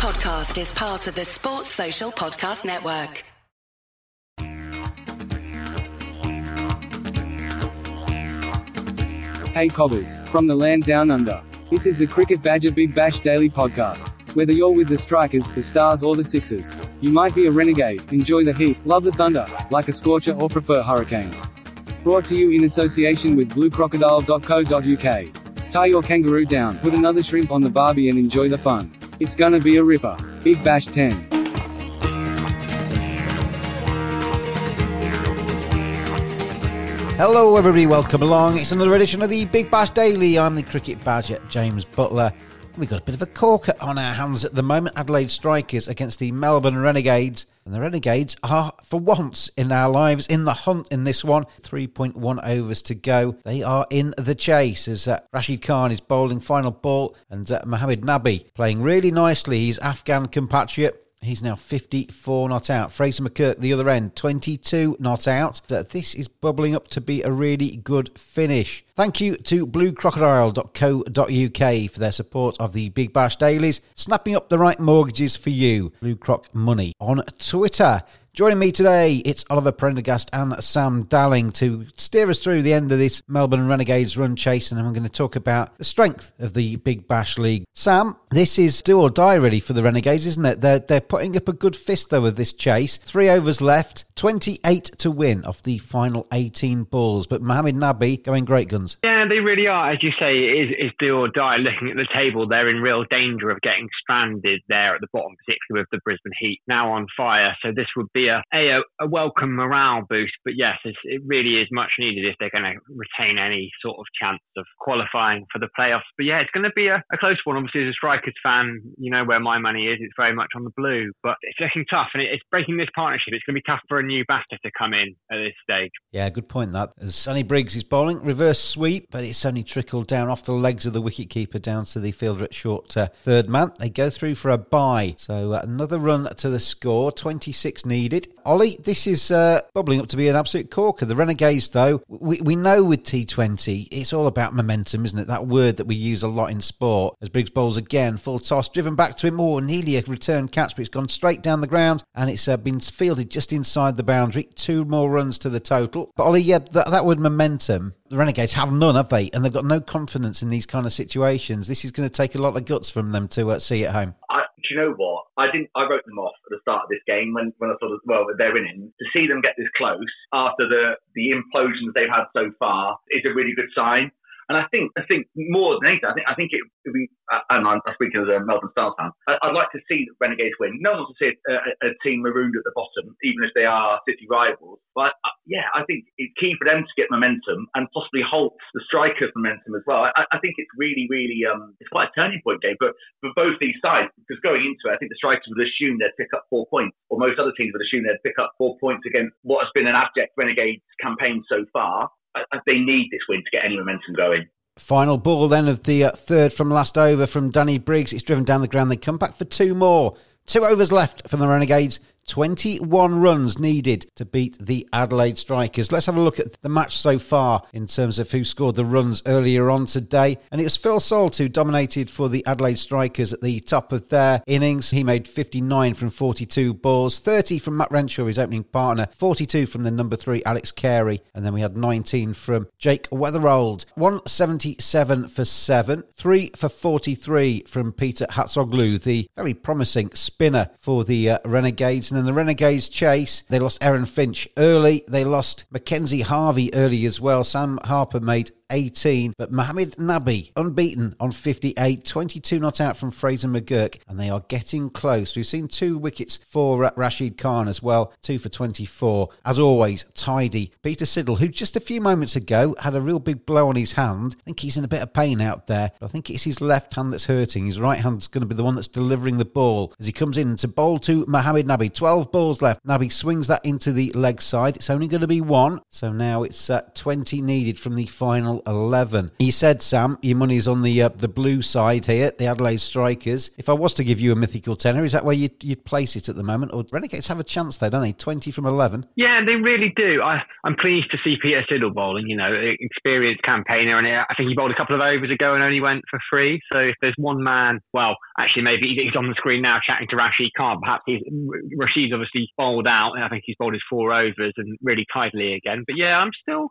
podcast is part of the Sports Social Podcast Network. Hey Cobbers, from the land down under. This is the Cricket Badger Big Bash Daily Podcast. Whether you're with the Strikers, the Stars or the Sixers, you might be a renegade, enjoy the heat, love the thunder, like a scorcher or prefer hurricanes. Brought to you in association with bluecrocodile.co.uk. Tie your kangaroo down, put another shrimp on the barbie and enjoy the fun. It's gonna be a ripper. Big Bash 10. Hello everybody, welcome along. It's another edition of the Big Bash Daily. I'm the Cricket Badger, James Buttler. We've got a bit of a corker on our hands at the moment. Adelaide Strikers against the Melbourne Renegades. And the Renegades are, for once in our lives, in the hunt in this one. 3.1 overs to go. They are in the chase as Rashid Khan is bowling final ball. And Mohamed Nabi playing really nicely. He's Afghan compatriot. He's now 54 not out. Fraser McGurk, the other end, 22 not out. This is bubbling up to be a really good finish. Thank you to bluecrocodile.co.uk for their support of the Big Bash Dailies, snapping up the right mortgages for you. Blue Croc Money on Twitter. Joining me today, it's Oliver Prendergast and Sam Dalling to steer us through the end of this Melbourne Renegades run chase, and I'm going to talk about the strength of the Big Bash League. Sam, this is do or die really for the Renegades, isn't it? They're putting up a good fist though with this chase. 3 overs left, 28 to win off the final 18 balls, but Mohamed Nabi going great guns. Yeah, they really are. As you say, it is do or die. Looking at the table, they're in real danger of getting stranded there at the bottom, particularly with the Brisbane Heat now on fire, so this would be a welcome morale boost, but yes, it really is much needed if they're going to retain any sort of chance of qualifying for the playoffs. But yeah, it's going to be a close one. Obviously, as a Strikers fan, you know where my money is. It's very much on the blue, but it's looking tough, and it's breaking this partnership. It's going to be tough for a new batter to come in at this stage. Yeah, good point that. As Sonny Briggs is bowling, reverse sweep, but it's only trickled down off the legs of the wicketkeeper down to the fielder at short third man. They go through for a bye, so another run to the score, 26 needed. Ollie, this is bubbling up to be an absolute corker. The Renegades, though, we know with T20, it's all about momentum, isn't it? That word that we use a lot in sport. As Briggs bowls again, full toss, driven back to him. Oh, nearly a return catch, but it's gone straight down the ground and it's been fielded just inside the boundary. 2 more runs to the total. But Ollie, yeah, that word momentum, the Renegades have none, have they? And they've got no confidence in these kind of situations. This is going to take a lot of guts from them to see at home. Do you know what? I wrote them off at the start of this game when I thought, well, they're in it. To see them get this close after the implosions they've had so far is a really good sign. And I think more than anything, I think it would be, and I'm speaking as a Melbourne Stars fan, I'd like to see the Renegades win. No one wants to see a team marooned at the bottom, even if they are city rivals. But yeah, I think it's key for them to get momentum and possibly halt the Strikers' momentum as well. I think it's really, really, it's quite a turning point game, but for both these sides, because going into it, I think the Strikers would assume they'd pick up 4 points, or most other teams would assume they'd pick up 4 points against what has been an abject Renegades campaign so far. They need this win to get any momentum going. Final ball then of the third from last over from Danny Briggs. It's driven down the ground. They come back for 2 more. 2 overs left from the Renegades. 21 runs needed to beat the Adelaide Strikers. Let's have a look at the match so far in terms of who scored the runs earlier on today. And it was Phil Salt who dominated for the Adelaide Strikers at the top of their innings. He made 59 from 42 balls, 30 from Matt Renshaw, his opening partner, 42 from the number 3, Alex Carey. And then we had 19 from Jake Weatherald, 177 for 7, 3 for 43 from Peter Hatzoglu, the very promising spinner for the Renegades. And in the Renegades chase, they lost Aaron Finch early. They lost Mackenzie Harvey early as well. Sam Harper made 18, but Mohamed Nabi unbeaten on 58, 22 not out from Fraser McGurk, and they are getting close. We've seen 2 wickets for Rashid Khan as well, 2 for 24. As always, tidy. Peter Siddle, who just a few moments ago had a real big blow on his hand. I think he's in a bit of pain out there, but I think it's his left hand that's hurting. His right hand's going to be the one that's delivering the ball as he comes in to bowl to Mohamed Nabi. 12 balls left. Nabi swings that into the leg side. It's only going to be 1, so now it's 20 needed from the final Channel 11. He said, Sam, your money's on the blue side here, the Adelaide Strikers. If I was to give you a mythical tenner, is that where you'd place it at the moment? Or Renegades have a chance there, don't they? 20 from 11. Yeah, they really do. I'm pleased to see Peter Siddle bowling, you know, experienced campaigner. And I think he bowled a couple of overs ago and only went for free. So if there's one man, well, actually maybe he's on the screen now chatting to Rashid Khan. Perhaps Rashid's obviously bowled out, and I think he's bowled his 4 overs and really tidily again. But yeah, I'm still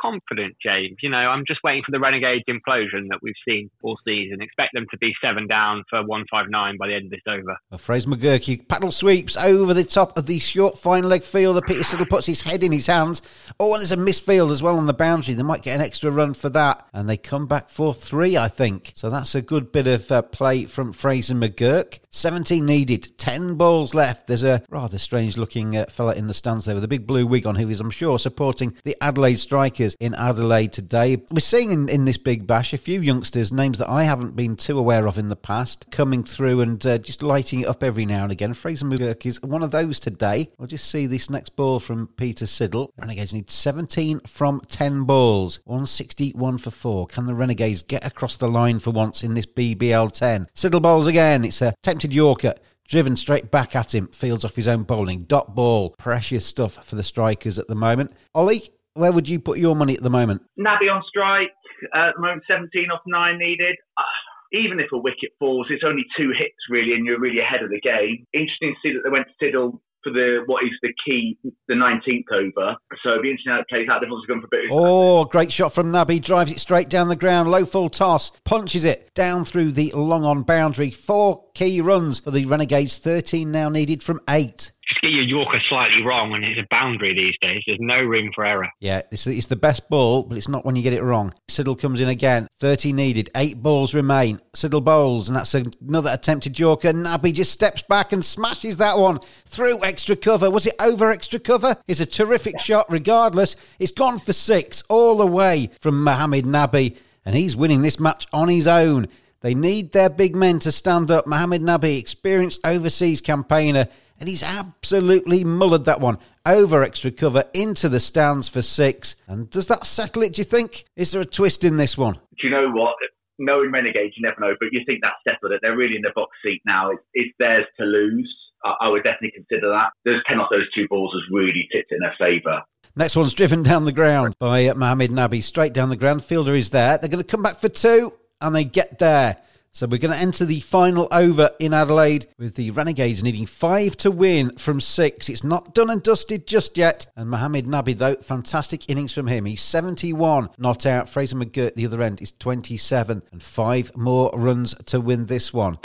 confident, James. You know, I'm just waiting for the Renegades implosion that we've seen all season. Expect them to be 7 down for 159 by the end of this over. Well, Fraser McGurk paddle sweeps over the top of the short fine leg fielder. Peter Siddle puts his head in his hands. Oh, and there's a missed field as well on the boundary. They might get an extra run for that. And they come back for 3, I think. So that's a good bit of play from Fraser McGurk. 17 needed, 10 balls left. There's a rather strange looking fella in the stands there with a big blue wig on, who is, I'm sure, supporting the Adelaide Strikers in Adelaide today. We're seeing in this Big Bash a few youngsters, names that I haven't been too aware of in the past, coming through and just lighting it up every now and again. Fraser McGurk is one of those today. We'll just see this next ball from Peter Siddle. Renegades need 17 from 10 balls. 161 for 4. Can the Renegades get across the line for once in this BBL10? Siddle bowls again. It's a tempted Yorker. Driven straight back at him. Fields off his own bowling. Dot ball. Precious stuff for the Strikers at the moment. Ollie, where would you put your money at the moment? Nabi on strike. At the moment, 17 off 9 needed. Even if a wicket falls, it's only 2 hits, really, and you're really ahead of the game. Interesting to see that they went to Siddle for the 19th over. So it'll be interesting how it plays out. They've also gone for a bit of... Oh, great shot from Nabi. Drives it straight down the ground. Low full toss. Punches it down through the long on boundary. 4 key runs for the Renegades. 13 now needed from 8. Just get your Yorker slightly wrong and it's a boundary these days. There's no room for error. Yeah, it's the best ball, but it's not when you get it wrong. Siddle comes in again. 30 needed. 8 balls remain. Siddle bowls, and that's another attempted Yorker. Nabi just steps back and smashes that one through extra cover. Was it over extra cover? It's a terrific shot regardless. It's gone for 6 all the way from Mohamed Nabi, and he's winning this match on his own. They need their big men to stand up. Mohamed Nabi, experienced overseas campaigner, and he's absolutely mullered that one over extra cover into the stands for 6. And does that settle it, do you think? Is there a twist in this one? Do you know what? Knowing Renegades, you never know, but you think that's settled it. They're really in the box seat now. It's theirs to lose. I would definitely consider that. There's 10 off those 2 balls has really tipped in their favour. Next one's driven down the ground by Mohamed Nabi. Straight down the ground. Fielder is there. They're going to come back for 2. And they get there. So we're going to enter the final over in Adelaide with the Renegades needing 5 to win from 6. It's not done and dusted just yet. And Mohamed Nabi, though, fantastic innings from him. He's 71 not out. Fraser McGurk, the other end, is 27. And 5 more runs to win this one.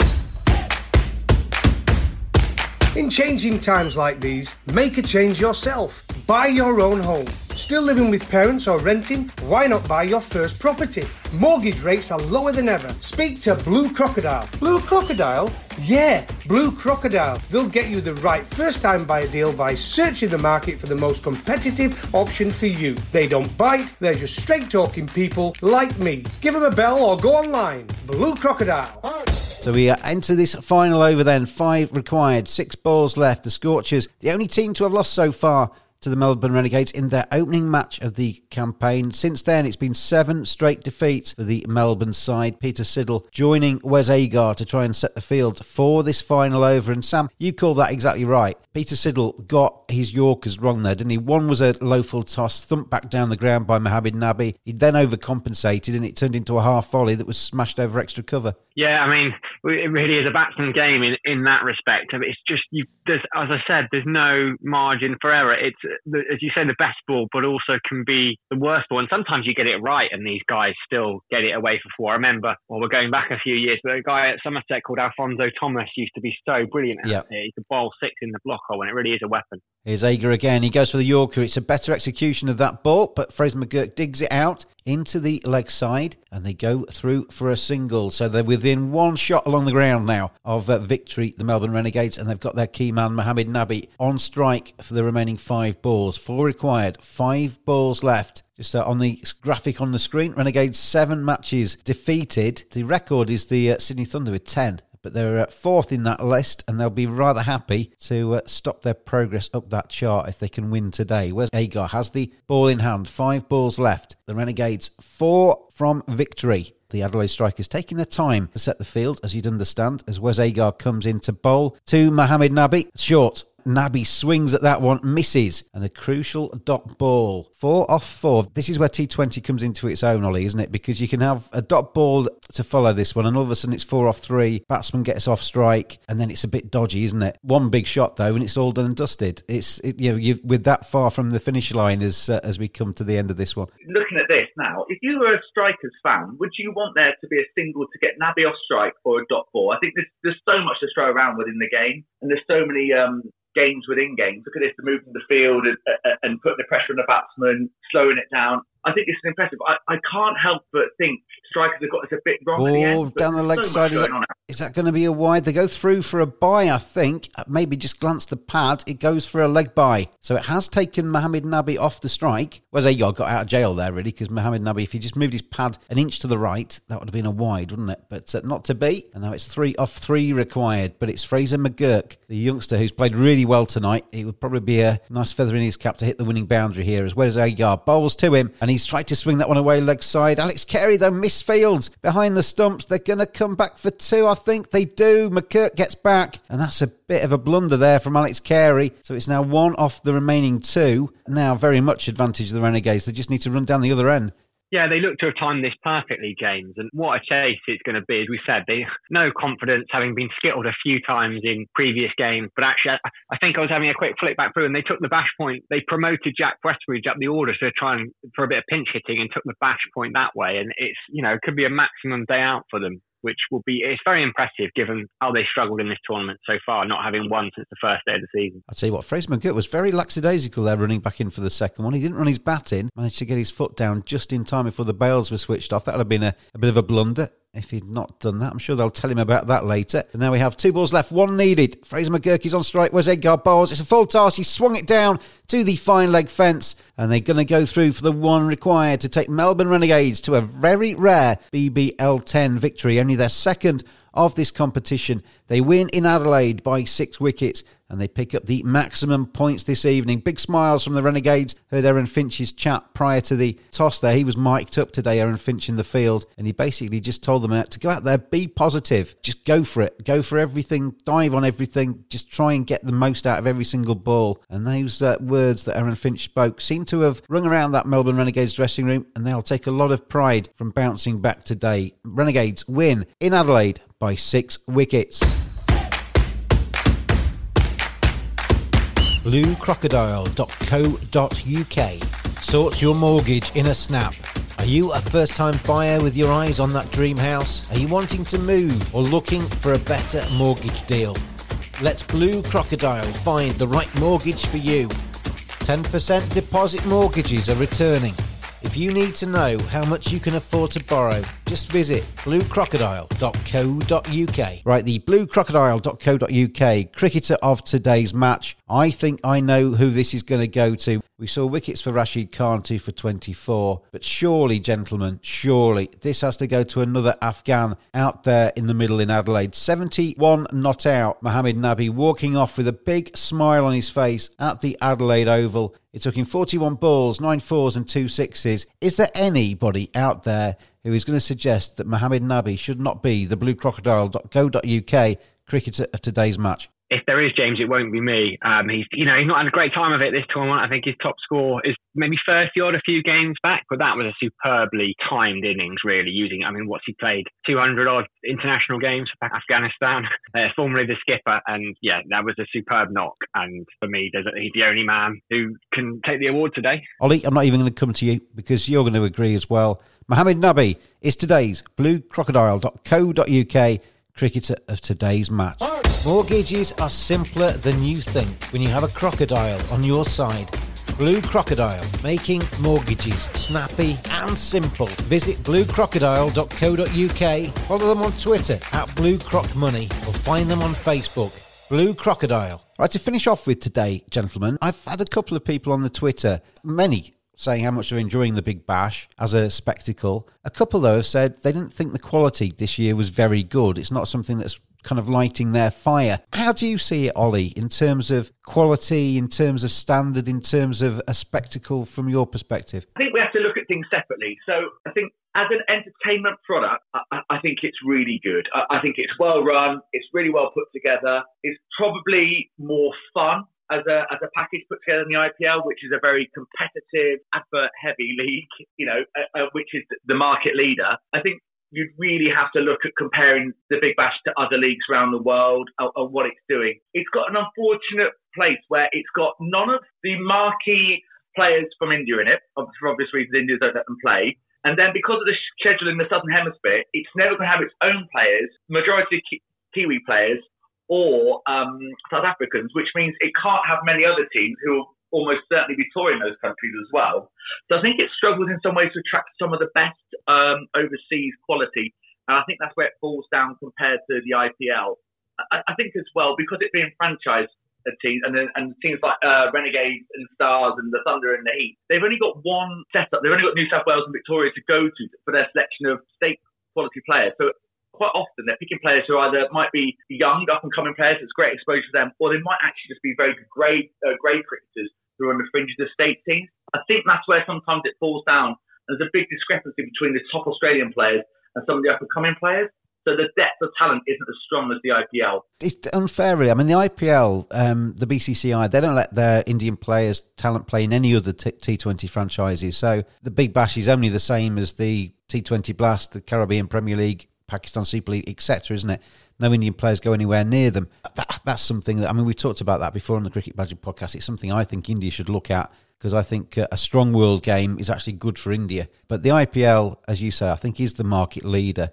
In changing times like these, make a change yourself. Buy your own home. Still living with parents or renting? Why not buy your first property? Mortgage rates are lower than ever. Speak to Blue Crocodile. Blue Crocodile? Yeah, Blue Crocodile. They'll get you the right first-time buyer deal by searching the market for the most competitive option for you. They don't bite. They're just straight-talking people like me. Give them a bell or go online. Blue Crocodile. So we enter this final over then. 5 required, 6 balls left. The Scorchers, the only team to have lost so far to the Melbourne Renegades in their opening match of the campaign. Since then, it's been 7 straight defeats for the Melbourne side. Peter Siddle joining Wes Agar to try and set the field for this final over. And Sam, you called that exactly right. Peter Siddle got his Yorkers wrong there, didn't he? One was a low full toss, thumped back down the ground by Mohamed Nabi. He then overcompensated and it turned into a half volley that was smashed over extra cover. Yeah, I mean, it really is a batsman game in that respect. I mean, it's just, as I said, there's no margin for error. It's, as you say, the best ball, but also can be the worst ball. And sometimes you get it right and these guys still get it away for 4. I remember, well, we're going back a few years, but a guy at Somerset called Alfonso Thomas used to be so brilliant at it. He could bowl 6 in the block hole, and it really is a weapon. Here's Agar again. He goes for the Yorker. It's a better execution of that ball, but Fraser McGurk digs it out into the leg side, and they go through for a single. So they're within 1 shot along the ground now of victory, the Melbourne Renegades, and they've got their key man, Mohamed Nabi, on strike for the remaining 5 balls. 4 required, 5 balls left. Just on the graphic on the screen, Renegades 7 matches defeated. The record is the Sydney Thunder with 10. but they're fourth in that list, and they'll be rather happy to stop their progress up that chart if they can win today. Wes Agar has the ball in hand, 5 balls left. The Renegades 4 from victory. The Adelaide Strikers taking their time to set the field, as you'd understand, as Wes Agar comes in to bowl to Mohamed Nabi. Short. Nabi swings at that one, misses, and a crucial dot ball. 4 off 4. This is where T20 comes into its own, Ollie, isn't it? Because you can have a dot ball to follow this one, and all of a sudden it's 4 off 3. Batsman gets off strike, and then it's a bit dodgy, isn't it? One big shot though, and it's all done and dusted. You're with that far from the finish line as we come to the end of this one. Looking at this now, if you were a Strikers fan, would you want there to be a single to get Nabi off strike or a dot ball? I think there's so much to throw around within the game, and there's so many games within games. Look at this, the movement of the field and putting the pressure on the batsman, slowing it down. I think it's impressive. I can't help but think Strikers have got this a bit wrong at the end. Down the leg side. Is that going to be a wide? They go through for a bye, I think. Maybe just glance the pad. It goes for a leg bye. So it has taken Mohamed Nabi off the strike. Whereas Agar got out of jail there, really, because Mohamed Nabi, if he just moved his pad an inch to the right, that would have been a wide, wouldn't it? But not to be. And now it's 3 off 3 required. But it's Fraser McGurk, the youngster who's played really well tonight. It would probably be a nice feather in his cap to hit the winning boundary here, as well as Agar bowls to him. And he's tried to swing that one away leg side. Alex Carey, though, missed fields behind the stumps. They're going to come back for 2. I think they do. McGurk gets back. And that's a bit of a blunder there from Alex Carey. So it's now 1 off the remaining 2. Now very much advantage of the Renegades. They just need to run down the other end. Yeah, they look to have timed this perfectly, James. And what a chase it's going to be. As we said, they no confidence, having been skittled a few times in previous games. But actually, I think I was having a quick flick back through, and they took the bash point. They promoted Jack Westbridge up the order to try and for a bit of pinch hitting, and took the bash point that way. And it's, you know, it could be a maximum day out for them, which will be, it's very impressive given how they struggled in this tournament so far, not having won since the first day of the season. I'll tell you what, Fraser McGurk was very lackadaisical there running back in for the second one. He didn't run his bat in, managed to get his foot down just in time before the bails were switched off. That would have been a bit of a blunder if he'd not done that. I'm sure they'll tell him about that later. And now we have 2 balls left, 1 needed. Fraser McGurk is on strike. Where's Edgar Bowles? It's a full toss. He swung it down to the fine leg fence. And they're going to go through for the 1 required to take Melbourne Renegades to a very rare BBL10 victory. Only their second of this competition. They win in Adelaide by 6 wickets. And they pick up the maximum points this evening. Big smiles from the Renegades. Heard Aaron Finch's chat prior to the toss there. He was mic'd up today, Aaron Finch, in the field. And he basically just told them to go out there, be positive. Just go for it. Go for everything. Dive on everything. Just try and get the most out of every single ball. And those words that Aaron Finch spoke seem to have rung around that Melbourne Renegades dressing room. And they'll take a lot of pride from bouncing back today. Renegades win in Adelaide by 6 wickets. BlueCrocodile.co.uk sorts your mortgage in a snap. Are you a first-time buyer with your eyes on that dream house? Are you wanting to move or looking for a better mortgage deal? Let Blue Crocodile find the right mortgage for you. 10% deposit mortgages are returning. If you need to know how much you can afford to borrow, just visit bluecrocodile.co.uk. Right, the bluecrocodile.co.uk cricketer of today's match. I think I know who this is going to go to. We saw wickets for Rashid Khan, 2 for 24. But surely, gentlemen, surely, this has to go to another Afghan out there in the middle in Adelaide. 71 not out. Mohamed Nabi walking off with a big smile on his face at the Adelaide Oval. It took him 41 balls, 9 fours and 2 sixes. Is there anybody out there who is going to suggest that Mohamed Nabi should not be the bluecrocodile.co.uk cricketer of today's match? If there is, James, it won't be me. He's not had a great time of it this tournament. I think his top score is maybe 30-odd a few games back, but that was a superbly timed innings, really, what's he played? 200-odd international games for Afghanistan, formerly the skipper, and yeah, that was a superb knock, and for me, he's the only man who can take the award today. Ollie, I'm not even going to come to you, because you're going to agree as well. Mohamed Nabi is today's bluecrocodile.co.uk cricketer of today's match. Mortgages are simpler than you think when you have a crocodile on your side. Blue Crocodile, making mortgages snappy and simple. Visit bluecrocodile.co.uk, follow them on Twitter @BlueCrocMoney or find them on Facebook. Blue Crocodile. Right, to finish off with today, gentlemen, I've had a couple of people on the Twitter, many saying how much they're enjoying the Big Bash as a spectacle. A couple, though, have said they didn't think the quality this year was very good. It's not something that's kind of lighting their fire. How do you see it, Ollie, in terms of quality, in terms of standard, in terms of a spectacle from your perspective? I think we have to look at things separately. So I think as an entertainment product, I think it's really good. I think it's well run. It's really well put together. It's probably more fun as a package put together in the IPL, which is a very competitive, advert-heavy league, you know, which is the market leader. I think you'd really have to look at comparing the Big Bash to other leagues around the world and what it's doing. It's got an unfortunate place where it's got none of the marquee players from India in it. For obvious reasons, India doesn't let them play. And then because of the schedule in the Southern Hemisphere, it's never going to have its own players, majority Kiwi players, or South Africans, which means it can't have many other teams who will almost certainly be touring those countries as well. So I think it struggles in some ways to attract some of the best overseas quality. And I think that's where it falls down compared to the IPL. I think as well, because it being franchised teams and teams like Renegades and Stars and the Thunder and the Heat, they've only got one setup. They've only got New South Wales and Victoria to go to for their selection of state quality players. So quite often they're picking players who either might be young, up-and-coming players, it's great exposure to them, or they might actually just be very good grade cricketers who are on the fringe of the state teams. I think that's where sometimes it falls down. There's a big discrepancy between the top Australian players and some of the up-and-coming players. So the depth of talent isn't as strong as the IPL. It's unfairly. I mean, the IPL, the BCCI, they don't let their Indian players' talent play in any other T20 franchises. So the Big Bash is only the same as the T20 Blast, the Caribbean Premier League, Pakistan Super League, etc., isn't it? No Indian players go anywhere near them. That's something that, I mean, we've talked about that before on the Cricket Badger podcast. It's something I think India should look at, because I think a strong world game is actually good for India. But the IPL, as you say, I think is the market leader.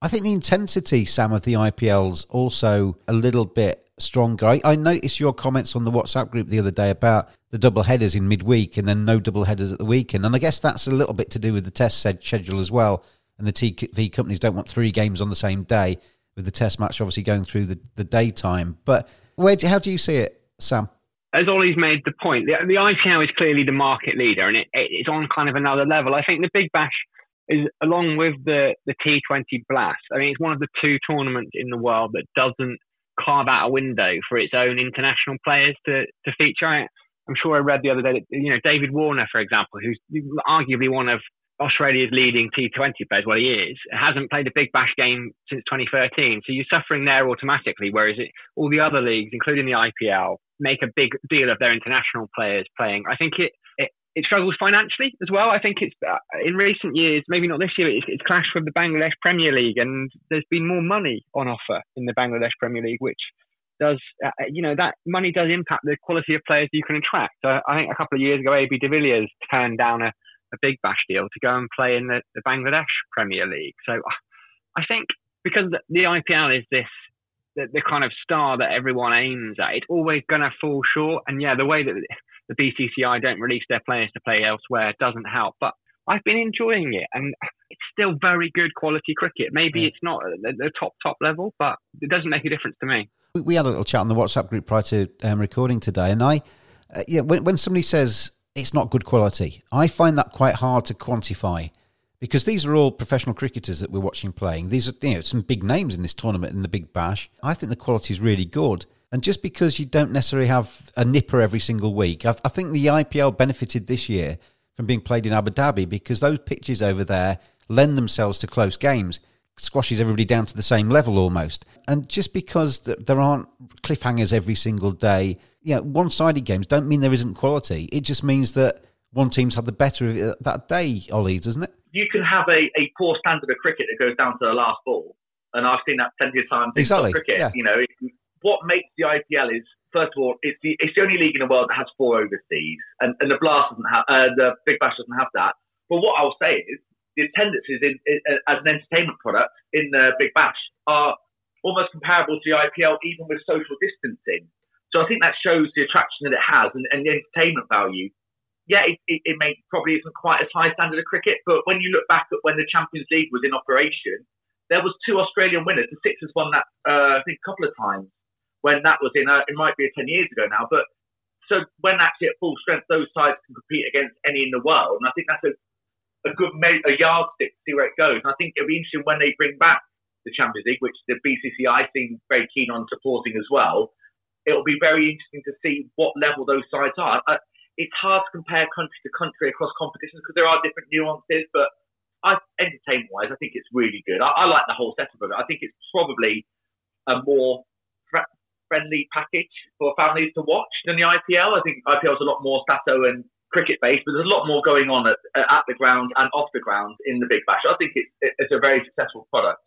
I think the intensity, Sam, of the IPL's also a little bit stronger. I noticed your comments on the WhatsApp group the other day about the double headers in midweek and then no double headers at the weekend. And I guess that's a little bit to do with the test schedule as well. And the TV companies don't want three games on the same day, with the test match obviously going through the daytime. But how do you see it, Sam? As Ollie's made the point, the IPL is clearly the market leader, and it's on kind of another level. I think the Big Bash is, along with the T20 Blast, I mean, it's one of the two tournaments in the world that doesn't carve out a window for its own international players to feature. I'm sure I read the other day that, you know, David Warner, for example, who's arguably one of Australia's leading T20 players, well, he is, hasn't played a Big Bash game since 2013. So you're suffering there automatically, whereas all the other leagues, including the IPL, make a big deal of their international players playing. I think it struggles financially as well. I think it's in recent years, maybe not this year, it's clashed with the Bangladesh Premier League, and there's been more money on offer in the Bangladesh Premier League, which does, you know, that money does impact the quality of players you can attract. I think a couple of years ago, A.B. de Villiers turned down a Big Bash deal to go and play in the Bangladesh Premier League. So I think because the IPL is this, the kind of star that everyone aims at, it's always going to fall short. And yeah, the way that the BCCI don't release their players to play elsewhere doesn't help. But I've been enjoying it, and it's still very good quality cricket. Maybe it's not the top level, but it doesn't make a difference to me. We had a little chat on the WhatsApp group prior to recording today, and when somebody says it's not good quality, I find that quite hard to quantify, because these are all professional cricketers that we're watching playing. These are, you know, some big names in this tournament, in the Big Bash. I think the quality is really good. And just because you don't necessarily have a nipper every single week, I think the IPL benefited this year from being played in Abu Dhabi, because those pitches over there lend themselves to close games, squashes everybody down to the same level almost. And just because there aren't cliffhangers every single day, you know, one-sided games don't mean there isn't quality. It just means that one team's had the better of it that day, Ollie, doesn't it? You can have a poor standard of cricket that goes down to the last ball. And I've seen that plenty of times. Exactly. Cricket, yeah. You know, what makes the IPL is, first of all, it's the only league in the world that has four overseas. And the Blast doesn't have, the Big Bash doesn't have that. But what I'll say is, the attendances as an entertainment product in the Big Bash are almost comparable to the IPL, even with social distancing. So I think that shows the attraction that it has and the entertainment value. Yeah, it may probably isn't quite as high standard of cricket, but when you look back at when the Champions League was in operation, there was two Australian winners. The Sixers won that, I think, a couple of times when that was in, it might be 10 years ago now. But so when actually at full strength, those sides can compete against any in the world. And I think that's a good yardstick to see where it goes. And I think it'll be interesting when they bring back the Champions League, which the BCCI seem very keen on supporting as well. It'll be very interesting to see what level those sides are. It's hard to compare country to country across competitions because there are different nuances, but entertainment-wise, I think it's really good. I like the whole setup of it. I think it's probably a more friendly package for families to watch than the IPL. I think IPL is a lot more Sato and cricket-based, but there's a lot more going on at the ground and off the ground in the Big Bash. I think it's a very successful product.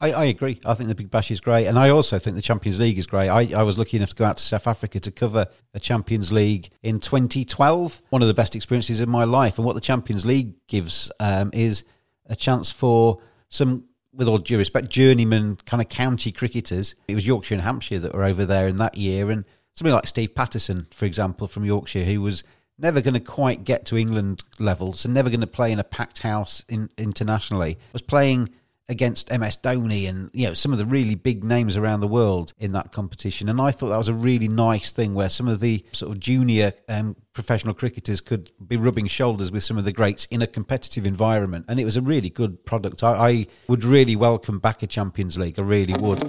I agree. I think the Big Bash is great. And I also think the Champions League is great. I was lucky enough to go out to South Africa to cover a Champions League in 2012. One of the best experiences in my life. And what the Champions League gives is a chance for some, with all due respect, journeyman kind of county cricketers. It was Yorkshire and Hampshire that were over there in that year. And somebody like Steve Patterson, for example, from Yorkshire, who was never going to quite get to England level, so never going to play in a packed house internationally, was playing against MS Dhoni and, you know, some of the really big names around the world in that competition. And I thought that was a really nice thing where some of the sort of junior professional cricketers could be rubbing shoulders with some of the greats in a competitive environment. And it was a really good product. I would really welcome back a Champions League. I really would.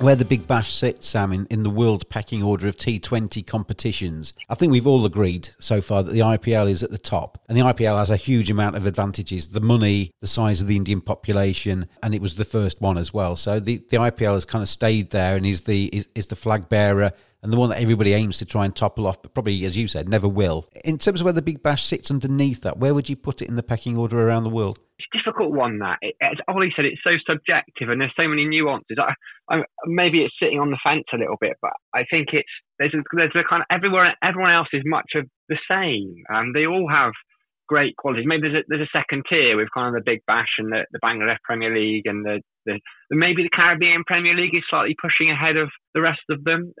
where the Big Bash sits, Sam, in the world pecking order of T20 competitions, I think we've all agreed so far that the IPL is at the top. And the IPL has a huge amount of advantages. The money, the size of the Indian population, and it was the first one as well. So the IPL has kind of stayed there and is the flag bearer and the one that everybody aims to try and topple off, but probably, as you said, never will. In terms of where the Big Bash sits underneath that, where would you put it in the pecking order around the world? It's a difficult one, that. As Ollie said, it's so subjective and there's so many nuances. Maybe it's sitting on the fence a little bit, but I think it's there's a kind of everyone else is much of the same. They all have great qualities. Maybe there's a second tier with kind of the Big Bash and the Bangladesh Premier League and maybe the Caribbean Premier League is slightly pushing ahead of the rest of them.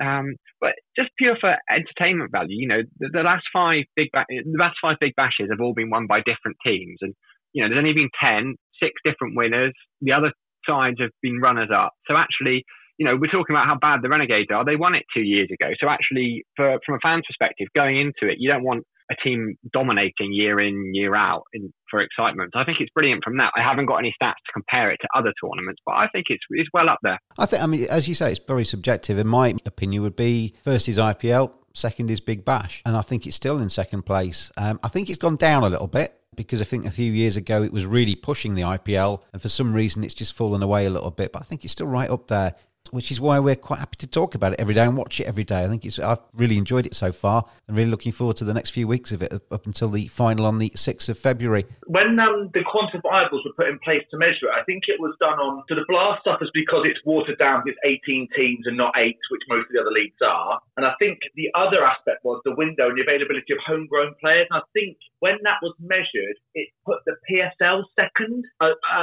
But just pure for entertainment value, you know, the last five Big Bashes have all been won by different teams, and you know, there's only been 10, six different winners. The other sides have been runners-up. So actually, you know, we're talking about how bad the Renegades are. They won it 2 years ago. So actually, from a fan's perspective, going into it, you don't want a team dominating year in, year out for excitement. So I think it's brilliant from that. I haven't got any stats to compare it to other tournaments, but I think it's well up there. I mean, as you say, it's very subjective. And my opinion would be first is IPL, second is Big Bash. And I think it's still in second place. I think it's gone down a little bit, because I think a few years ago it was really pushing the IPL and for some reason it's just fallen away a little bit. But I think it's still right up there, which is why we're quite happy to talk about it every day and watch it every day. I think I've really enjoyed it so far and really looking forward to the next few weeks of it up until the final on the 6th of February. When the quantifiables were put in place to measure it, I think it was done on... So the blast stuff is because it's watered down with 18 teams and not 8, which most of the other leagues are. And I think the other aspect was the window and the availability of homegrown players. And I think when that was measured, it put the PSL second,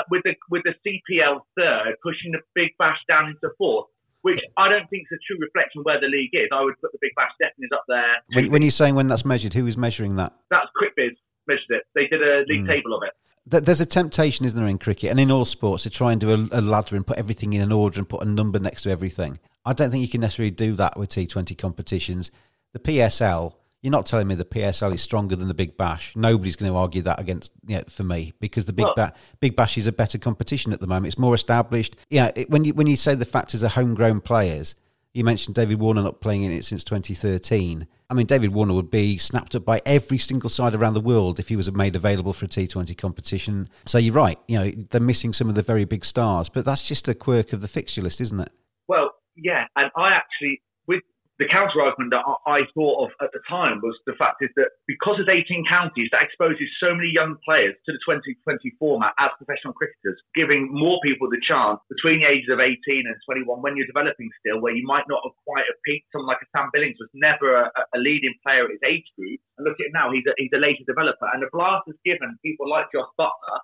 with the CPL third, pushing the Big Bash down into fourth, which I don't think is a true reflection of where the league is. I would put the Big Bash definitely up there. When you're saying when that's measured, who is measuring that? That's QuickBiz measured it. They did a league table of it. There's a temptation, isn't there, in cricket and in all sports to try and do a ladder and put everything in an order and put a number next to everything. I don't think you can necessarily do that with T20 competitions. The PSL, you're not telling me the PSL is stronger than the Big Bash. Nobody's going to argue that against, you know, for me, because the Big Bash is a better competition at the moment. It's more established. Yeah, when you say the factors are homegrown players, you mentioned David Warner not playing in it since 2013. I mean, David Warner would be snapped up by every single side around the world if he was made available for a T20 competition. So you're right, you know, they're missing some of the very big stars, but that's just a quirk of the fixture list, isn't it? Well, Yeah, and I actually, with the counter argument that I thought of at the time was the fact is that because of 18 counties, that exposes so many young players to the 2020 format as professional cricketers, giving more people the chance between the ages of 18 and 21 when you're developing still, where you might not have quite a peak. Someone like a Sam Billings was never a leading player at his age group. And look at him now, he's a later developer. And the blast has given people like Josh Butler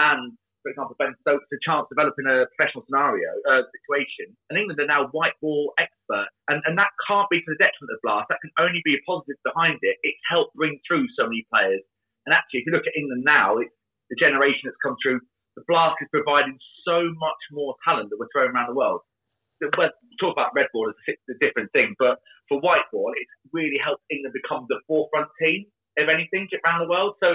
and, for example, Ben Stokes, a chance of developing a professional scenario, situation. And England are now white ball experts. And that can't be to the detriment of Blast. That can only be a positive behind it. It's helped bring through so many players. And actually, if you look at England now, it's the generation that's come through. The Blast is providing so much more talent that we're throwing around the world. When we talk about red ball, it's a different thing. But for white ball, it's really helped England become the forefront team, if anything, around the world. So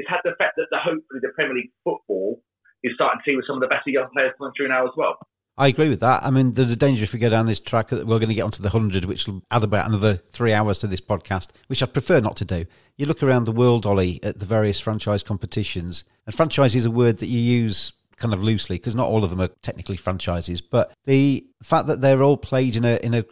it's had the effect that hopefully the Premier League football you're starting to see with some of the better young players coming through now as well. I agree with that. I mean, there's a danger if we go down this track that we're going to get onto the 100, which will add about another 3 hours to this podcast, which I prefer not to do. You look around the world, Ollie, at the various franchise competitions, and franchise is a word that you use kind of loosely because not all of them are technically franchises, but the fact that they're all played in a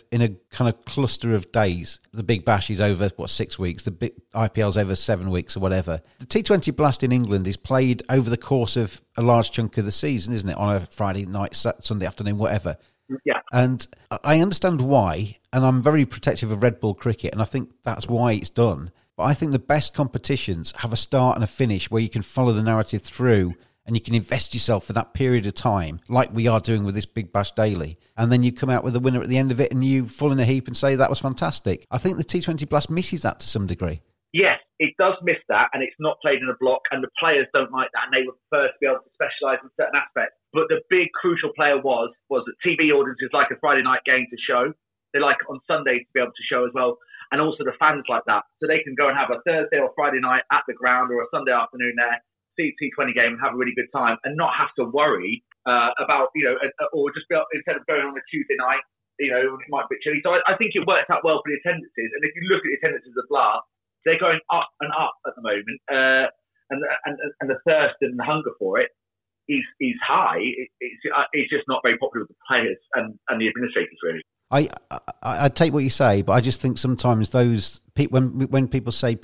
kind of cluster of days. The Big Bash is over 6 weeks, the big IPL's over 7 weeks or whatever. The T20 Blast in England is played over the course of a large chunk of the season, isn't it, on a Friday night, Sunday afternoon, whatever. Yeah. And I understand why, and I'm very protective of red ball cricket, and I think that's why it's done. But I think the best competitions have a start and a finish where you can follow the narrative through and you can invest yourself for that period of time, like we are doing with this Big Bash Daily. And then you come out with a winner at the end of it and you fall in a heap and say, that was fantastic. I think the T20 Blast misses that to some degree. Yes, it does miss that, and it's not played in a block, and the players don't like that, and they would prefer to be able to specialise in certain aspects. But the big crucial player was that TV audiences like a Friday night game to show. They like it on Sundays to be able to show as well. And also the fans like that. So they can go and have a Thursday or Friday night at the ground or a Sunday afternoon there, T20 game and have a really good time and not have to worry about, you know, or just be able, instead of going on a Tuesday night, you know, it might be chilly. So I think it works out well for the attendances. And if you look at the attendances of Blast, they're going up and up at the moment. And the thirst and the hunger for it is high. It's just not very popular with the players and the administrators, really. I take what you say, but I just think sometimes those when people say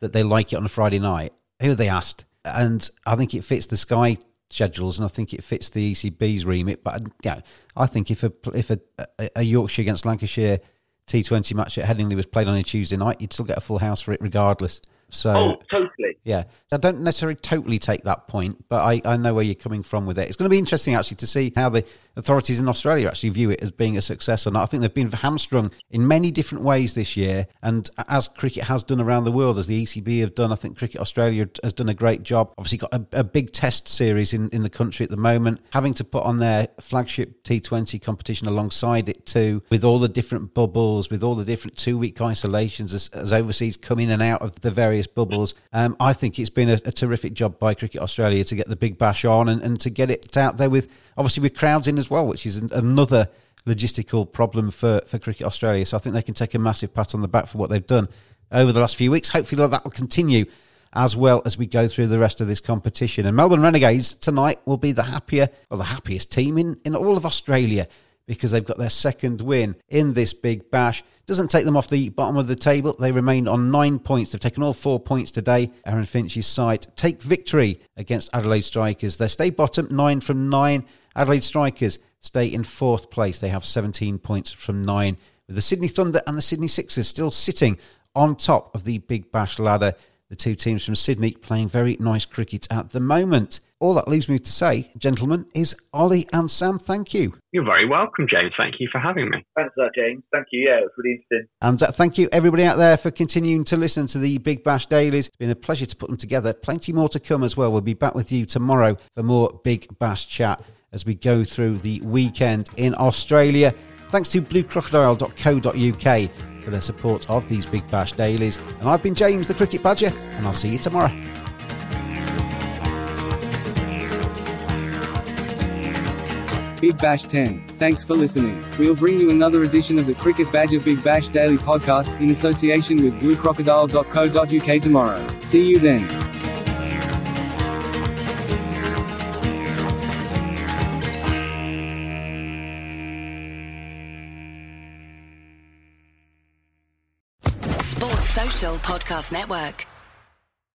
that they like it on a Friday night, who they asked? And I think it fits the Sky schedules, and I think it fits the ECB's remit. But yeah, I think if a Yorkshire against Lancashire T20 match at Headingley was played on a Tuesday night, you'd still get a full house for it regardless. So, totally. Yeah, I don't necessarily totally take that point, but I know where you're coming from with it. It's going to be interesting actually to see how the authorities in Australia actually view it as being a success or not. I think they've been hamstrung in many different ways this year, and as cricket has done around the world, as the ECB have done, I think Cricket Australia has done a great job. Obviously got a big test series in the country at the moment, having to put on their flagship T20 competition alongside it too, with all the different bubbles, with all the different 2 week isolations as overseas come in and out of the various bubbles. I think it's been a terrific job by Cricket Australia to get the Big Bash on and to get it out there with, obviously with crowds in as well, which is another logistical problem for Cricket Australia. So I think they can take a massive pat on the back for what they've done over the last few weeks. Hopefully that will continue as well as we go through the rest of this competition. And Melbourne Renegades tonight will be the happiest team in all of Australia, because they've got their second win in this Big Bash. Doesn't take them off the bottom of the table. They remain on 9 points. They've taken all 4 points today. Aaron Finch's side take victory against Adelaide Strikers. They stay bottom, 9 from 9. Adelaide Strikers stay in fourth place. They have 17 points from 9. With the Sydney Thunder and the Sydney Sixers still sitting on top of the Big Bash ladder. The two teams from Sydney playing very nice cricket at the moment. All that leaves me to say, gentlemen, is Ollie and Sam, thank you. You're very welcome, James. Thank you for having me. Thanks for that, James. Thank you. Yeah, it was really interesting. And thank you, everybody out there, for continuing to listen to the Big Bash Dailies. It's been a pleasure to put them together. Plenty more to come as well. We'll be back with you tomorrow for more Big Bash chat as we go through the weekend in Australia. Thanks to bluecrocodile.co.uk for their support of these Big Bash Dailies. And I've been James, the Cricket Badger, and I'll see you tomorrow. Big Bash 10. Thanks for listening. We'll bring you another edition of the Cricket Badger Big Bash Daily Podcast in association with bluecrocodile.co.uk tomorrow. See you then. Social Podcast Network.